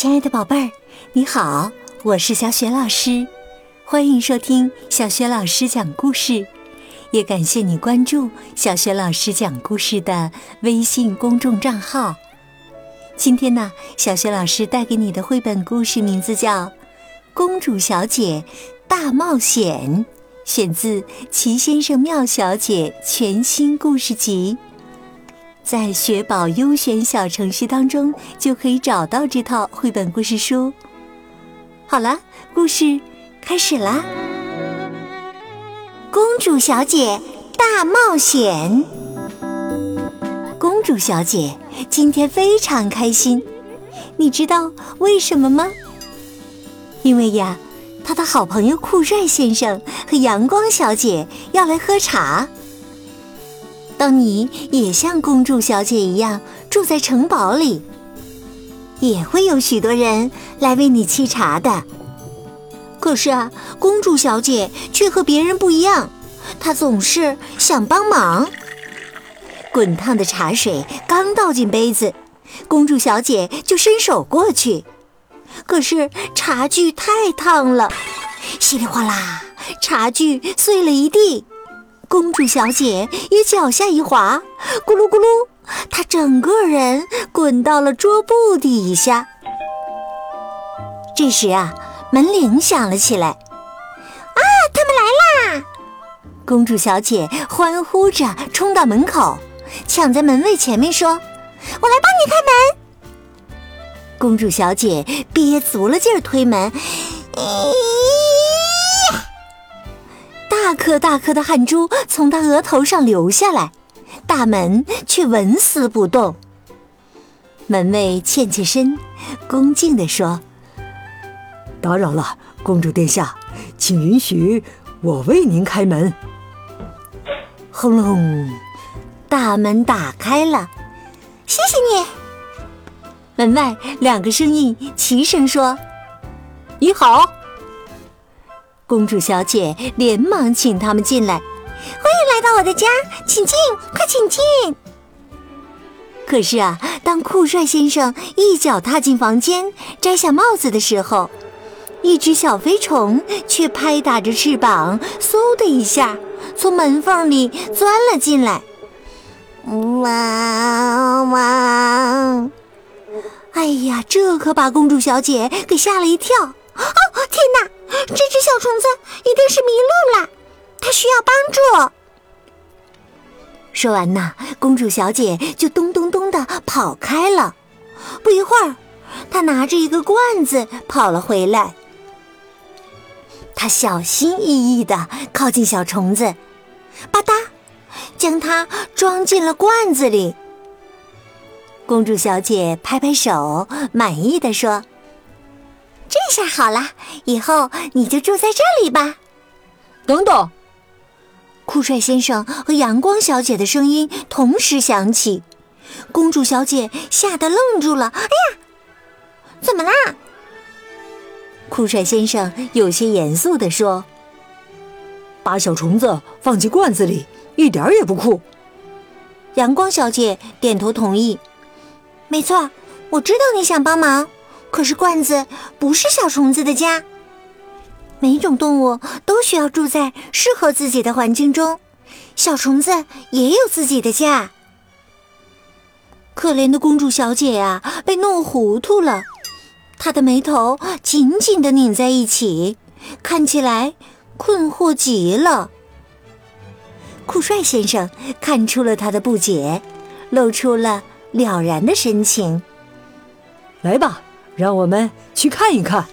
亲爱的宝贝儿，你好，我是小雪老师，欢迎收听小雪老师讲故事，也感谢你关注小雪老师讲故事的微信公众账号。今天呢，小雪老师带给你的绘本故事名字叫《公主小姐大冒险》，选自《齐先生妙小姐》全新故事集。在雪宝优选小程序当中就可以找到这套绘本故事书。好了，故事开始啦！公主小姐大冒险。公主小姐今天非常开心，你知道为什么吗？因为呀，她的好朋友酷帅先生和阳光小姐要来喝茶。当你也像公主小姐一样住在城堡里，也会有许多人来为你沏茶的。可是啊，公主小姐却和别人不一样，她总是想帮忙。滚烫的茶水刚倒进杯子，公主小姐就伸手过去，可是茶具太烫了，稀里哗啦，茶具碎了一地。公主小姐也脚下一滑，咕噜咕噜，她整个人滚到了桌布底下。这时啊，门铃响了起来。啊，他们来啦！公主小姐欢呼着冲到门口，抢在门卫前面说：“我来帮你开门。”公主小姐憋足了劲儿推门，大颗大颗的汗珠从他额头上流下来，大门却纹丝不动。门卫欠起身，恭敬地说：“打扰了，公主殿下，请允许我为您开门。”轰隆，大门打开了。“谢谢你！”门外两个声音齐声说：“你好！”公主小姐连忙请他们进来。“欢迎来到我的家，请进，快请进。”可是啊，当酷帅先生一脚踏进房间，摘下帽子的时候，一只小飞虫却拍打着翅膀，嗖的一下从门缝里钻了进来。汪汪！哎呀，这可把公主小姐给吓了一跳。哦，天哪！这只小虫子一定是迷路了，它需要帮助。说完呢，公主小姐就咚咚咚地跑开了。不一会儿，她拿着一个罐子跑了回来。她小心翼翼地靠近小虫子，吧嗒，将它装进了罐子里。公主小姐拍拍手，满意地说：“这下好了，以后你就住在这里吧。”等等，酷帅先生和阳光小姐的声音同时响起，公主小姐吓得愣住了。“哎呀，怎么啦？”酷帅先生有些严肃地说：“把小虫子放进罐子里，一点也不酷。”阳光小姐点头同意：“没错，我知道你想帮忙。可是罐子不是小虫子的家，每种动物都需要住在适合自己的环境中，小虫子也有自己的家。”可怜的公主小姐啊，被弄糊涂了，她的眉头紧紧地拧在一起，看起来困惑极了。酷帅先生看出了她的不解，露出了了然的神情。“来吧，让我们去看一看。”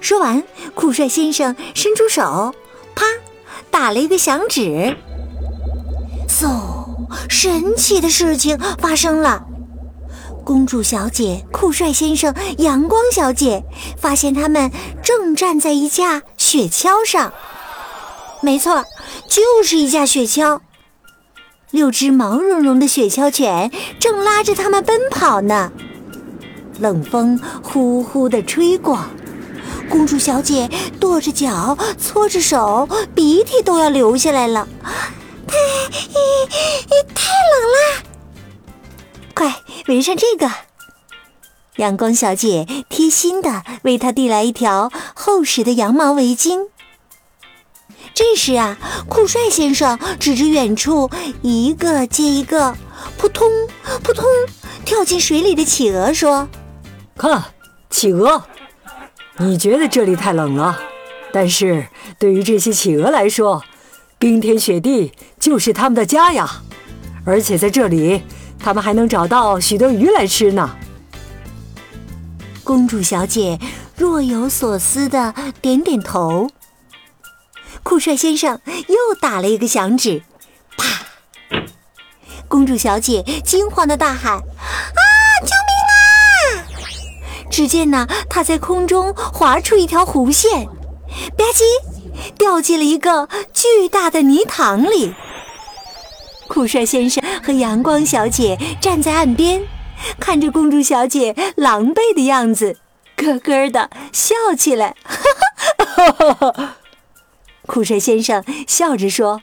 说完，酷帅先生伸出手，啪，打了一个响指。嗖，神奇的事情发生了。公主小姐、酷帅先生、阳光小姐发现他们正站在一架雪橇上。没错，就是一架雪橇。六只毛茸茸的雪橇犬正拉着他们奔跑呢。冷风呼呼地吹过，公主小姐跺着脚，搓着手，鼻涕都要流下来了。“太冷了，快围上这个！”阳光小姐贴心地为她递来一条厚实的羊毛围巾。这时啊，酷帅先生指着远处一个接一个扑通扑通跳进水里的企鹅说：看，企鹅，你觉得这里太冷了，但是对于这些企鹅来说，冰天雪地就是他们的家呀，而且在这里他们还能找到许多鱼来吃呢。公主小姐若有所思地点点头。酷帅先生又打了一个响指，啪！公主小姐惊慌地大喊：啊，救命啊！只见呢，她在空中划出一条弧线，吧唧，掉进了一个巨大的泥塘里。酷帅先生和阳光小姐站在岸边，看着公主小姐狼狈的样子，咯咯地笑起来。酷帅先生笑着说：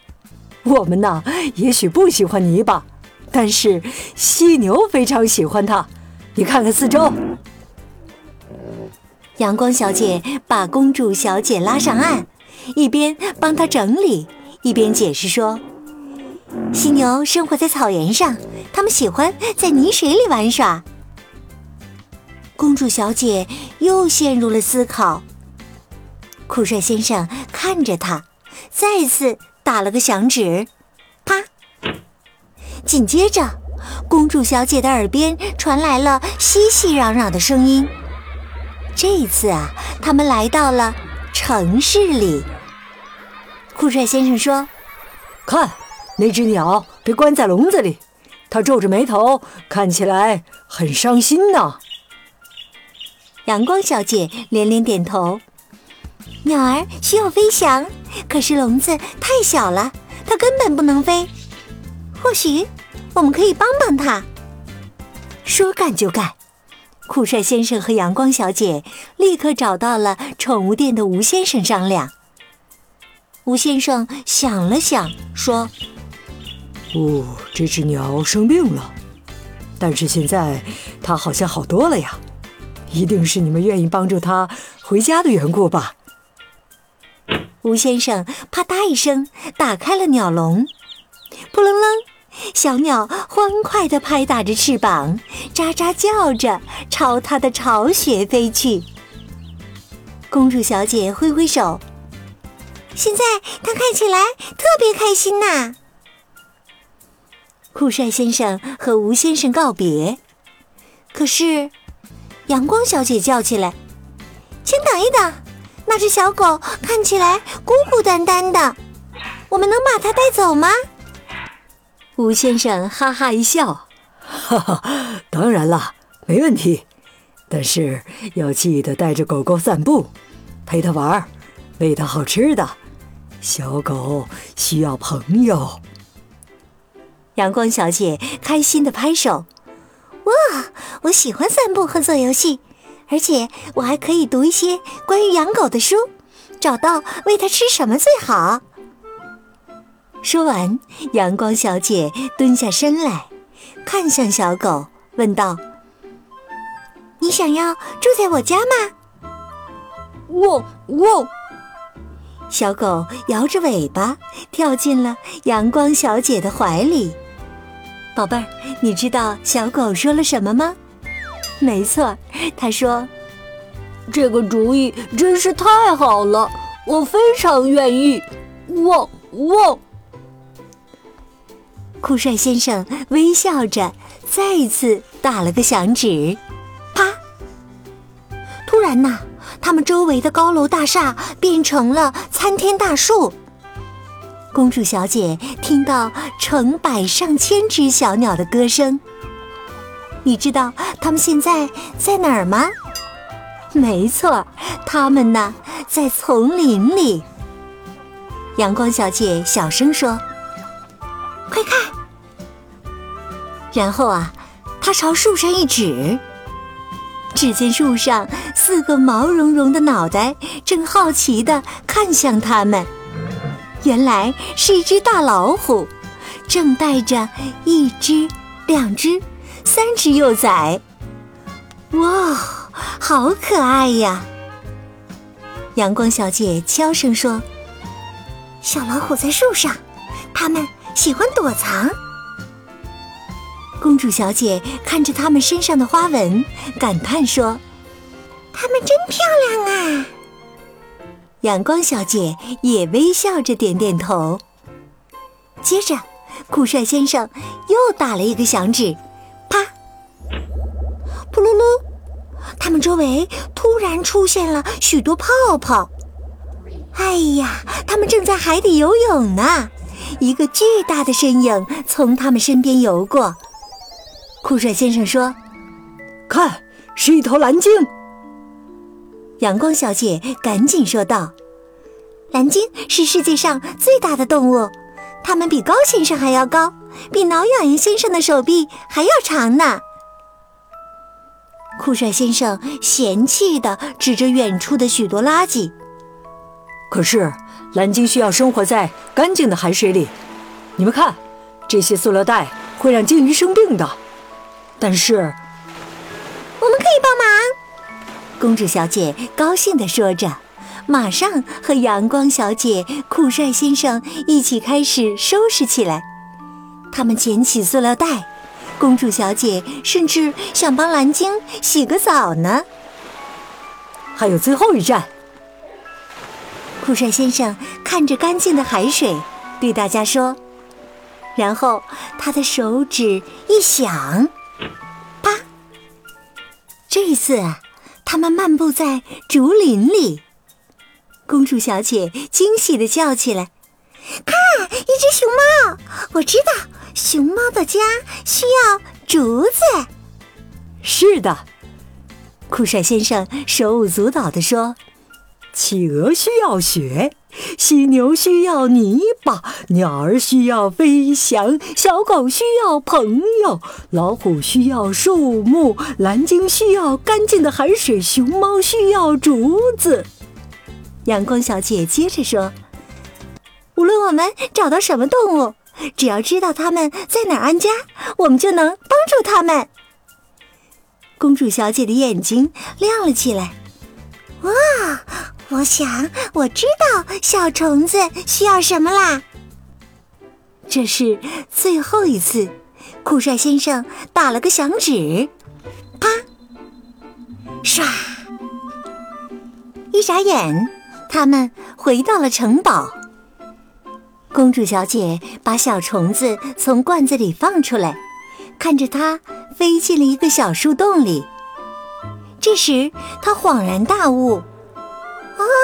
我们呢，也许不喜欢泥巴，但是犀牛非常喜欢它，你看看四周。阳光小姐把公主小姐拉上岸，一边帮她整理，一边解释说：犀牛生活在草原上，它们喜欢在泥水里玩耍。公主小姐又陷入了思考。酷帅先生看着她，再次打了个响指，啪！紧接着，公主小姐的耳边传来了熙熙攘攘的声音。这一次啊，他们来到了城市里。酷帅先生说：看，那只鸟被关在笼子里，它皱着眉头，看起来很伤心呢。阳光小姐连连点头。鸟儿需要飞翔，可是笼子太小了，它根本不能飞。或许我们可以帮帮它。说干就干，酷帅先生和阳光小姐立刻找到了宠物店的吴先生商量。吴先生想了想说：哦，这只鸟生病了，但是现在它好像好多了呀，一定是你们愿意帮助它回家的缘故吧。吴先生啪嗒一声打开了鸟笼，扑棱棱，小鸟欢快地拍打着翅膀，喳喳叫着朝它的巢穴飞去。公主小姐挥挥手，现在它看起来特别开心呐。酷帅先生和吴先生告别，可是阳光小姐叫起来：先等一等，那只小狗看起来孤孤单单的，我们能把它带走吗？吴先生哈哈一笑：哈哈，当然了，没问题，但是要记得带着狗狗散步，陪它玩，喂它好吃的，小狗需要朋友。阳光小姐开心地拍手：哇，我喜欢散步和做游戏，而且我还可以读一些关于养狗的书，找到喂它吃什么最好。说完，阳光小姐蹲下身来，看向小狗，问道：你想要住在我家吗？喔喔！小狗摇着尾巴，跳进了阳光小姐的怀里。宝贝儿，你知道小狗说了什么吗？没错，他说：这个主意真是太好了，我非常愿意。喔喔！酷帅先生微笑着再一次打了个响指，啪！突然呐，他们周围的高楼大厦变成了参天大树。公主小姐听到成百上千只小鸟的歌声。你知道他们现在在哪儿吗？没错，他们呢，在丛林里。阳光小姐小声说：快看！然后啊，她朝树上一指，只见树上四个毛茸茸的脑袋正好奇地看向他们。原来是一只大老虎，正带着一只、两只、3只幼崽。哇，好可爱呀！阳光小姐悄声说：“小老虎在树上，它们喜欢躲藏。”公主小姐看着它们身上的花纹，感叹说：“它们真漂亮啊！”阳光小姐也微笑着点点头。接着，酷帅先生又打了一个响指，啪！噗噜噜，他们周围突然出现了许多泡泡。哎呀，他们正在海底游泳呢！一个巨大的身影从他们身边游过。酷帅先生说：“看，是一头蓝鲸。”阳光小姐赶紧说道：“蓝鲸是世界上最大的动物。”它们比高先生还要高，比挠痒痒先生的手臂还要长呢。酷帅先生嫌弃地指着远处的许多垃圾。可是，蓝鲸需要生活在干净的海水里。你们看，这些塑料袋会让鲸鱼生病的。但是，我们可以帮忙。公主小姐高兴地说着。马上和阳光小姐、酷帅先生一起开始收拾起来。他们捡起塑料袋，公主小姐甚至想帮蓝鲸洗个澡呢。还有最后一站。酷帅先生看着干净的海水，对大家说，然后他的手指一响，啪！这一次，他们漫步在竹林里。公主小姐惊喜地叫起来，看，一只熊猫！我知道，熊猫的家需要竹子。是的，酷帅先生手舞足蹈地说，企鹅需要雪，犀牛需要泥巴，鸟儿需要飞翔，小狗需要朋友，老虎需要树木，蓝鲸需要干净的海水，熊猫需要竹子。阳光小姐接着说，无论我们找到什么动物，只要知道它们在哪儿安家，我们就能帮助它们。公主小姐的眼睛亮了起来，哇，我想我知道小虫子需要什么啦。这是最后一次，酷帅先生打了个响指，啪，唰，一眨眼他们回到了城堡。公主小姐把小虫子从罐子里放出来，看着它飞进了一个小树洞里。这时她恍然大悟，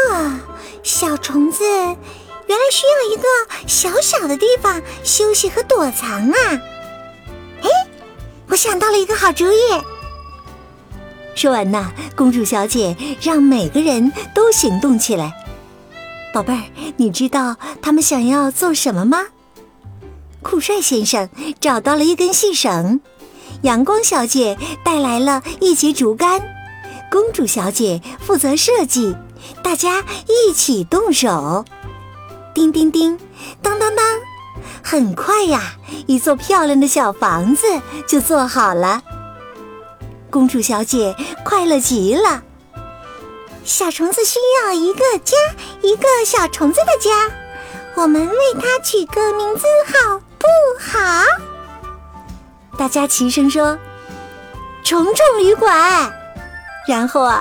啊，小虫子原来需要一个小小的地方休息和躲藏啊！哎，我想到了一个好主意。说完呐，公主小姐让每个人都行动起来。宝贝儿，你知道他们想要做什么吗？酷帅先生找到了一根细绳，阳光小姐带来了一节竹竿，公主小姐负责设计，大家一起动手。叮叮叮，当当当，很快呀，一座漂亮的小房子就做好了。公主小姐快乐极了，小虫子需要一个家，一个小虫子的家，我们为它取个名字好不好？大家齐声说，虫虫旅馆，然后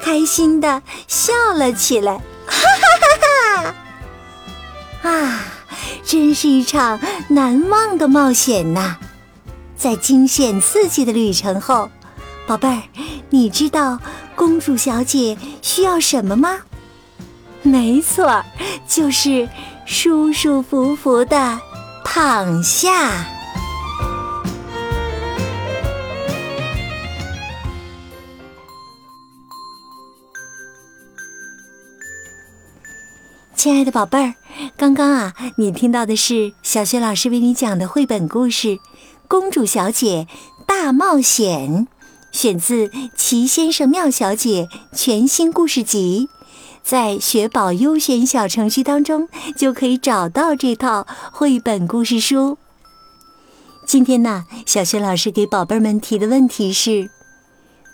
开心地笑了起来，哈哈哈哈！啊，真是一场难忘的冒险呐！在惊险刺激的旅程后，宝贝儿，你知道公主小姐需要什么吗？没错，就是舒舒服服的躺下。亲爱的宝贝儿，刚刚你听到的是小雪老师为你讲的绘本故事《公主小姐大冒险》。选自齐先生妙小姐全新故事集，在雪宝优选小程序当中就可以找到这套绘本故事书。今天呢，小雪老师给宝贝们提的问题是，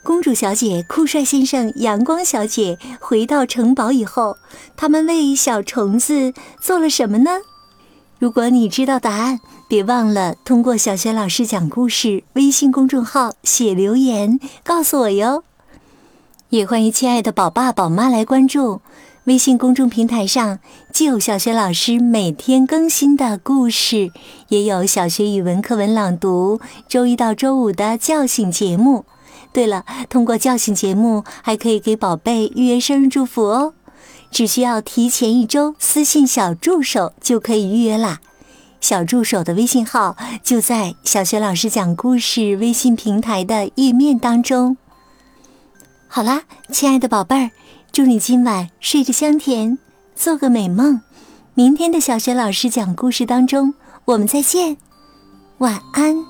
公主小姐、酷帅先生、阳光小姐回到城堡以后，他们为小虫子做了什么呢？如果你知道答案，别忘了通过小雪老师讲故事微信公众号写留言告诉我哟。也欢迎亲爱的宝爸宝妈来关注微信公众平台，上既有小学老师每天更新的故事，也有小学语文课文朗读，周一到周五的叫醒节目。对了，通过叫醒节目还可以给宝贝预约生日祝福哦，只需要提前一周私信小助手就可以预约啦。小助手的微信号就在小学老师讲故事微信平台的页面当中。好啦，亲爱的宝贝儿，祝你今晚睡着香甜，做个美梦。明天的小雪老师讲故事当中，我们再见，晚安。